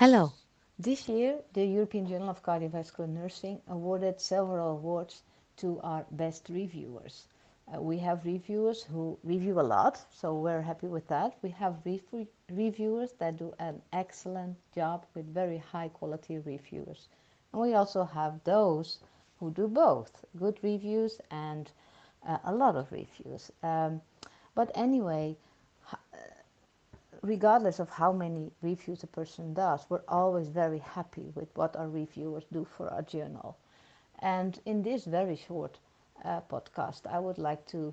Hello. This year, the European Journal of Cardiovascular Nursing awarded several awards to our best reviewers. We have reviewers who review a lot, so we're happy with that. We have reviewers that do an excellent job with very high quality reviews. And we also have those who do both, good reviews and a lot of reviews. But anyway, regardless of how many reviews a person does, we're always very happy with what our reviewers do for our journal. And in this very short podcast, I would like to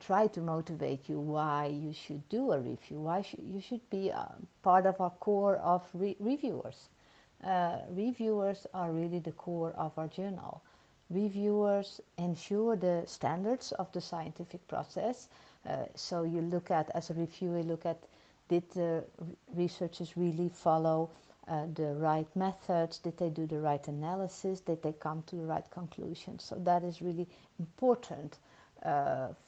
try to motivate you why you should do a review, why you should be part of our core of reviewers. Reviewers are really the core of our journal. Reviewers ensure the standards of the scientific process. So you look at, as a reviewer, look at did the researchers really follow the right methods, did they do the right analysis, did they come to the right conclusions? So that is really important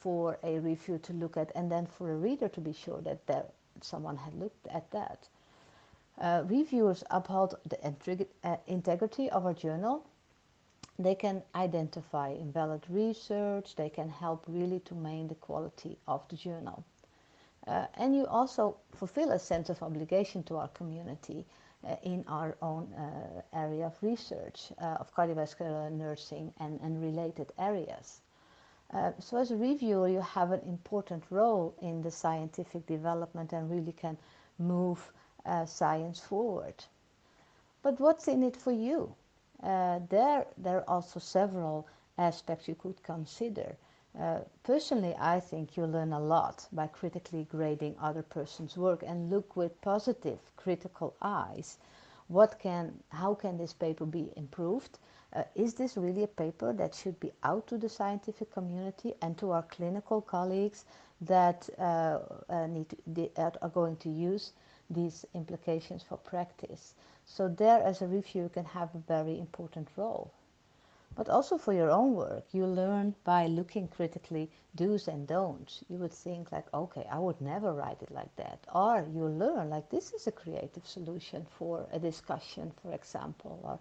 for a review to look at, and then for a reader to be sure that someone had looked at that. Reviewers uphold the integrity of our journal. They can identify invalid research, they can help really to maintain the quality of the journal. And you also fulfill a sense of obligation to our community. In our own area of research of cardiovascular nursing and related areas. So as a reviewer, you have an important role in the scientific development and really can move science forward. But what's in it for you? There are also several aspects you could consider. Personally, I think you learn a lot by critically grading other person's work and look with positive, critical eyes. How can this paper be improved? Is this really a paper that should be out to the scientific community and to our clinical colleagues that are going to use these implications for practice? So there, as a reviewer, you can have a very important role. But also for your own work, you learn by looking critically do's and don'ts. You would think like, okay, I would never write it like that. Or you learn like this is a creative solution for a discussion, for example, or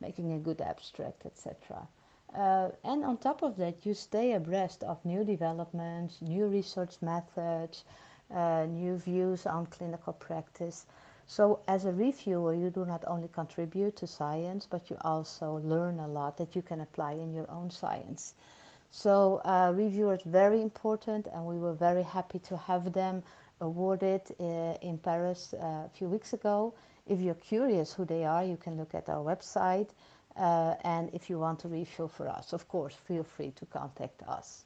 making a good abstract, etc. And on top of that, you stay abreast of new developments, new research methods, new views on clinical practice. So as a reviewer, you do not only contribute to science, but you also learn a lot that you can apply in your own science. So reviewers are very important, and we were very happy to have them awarded in Paris a few weeks ago. If you're curious who they are, you can look at our website. And if you want to review for us, of course, feel free to contact us.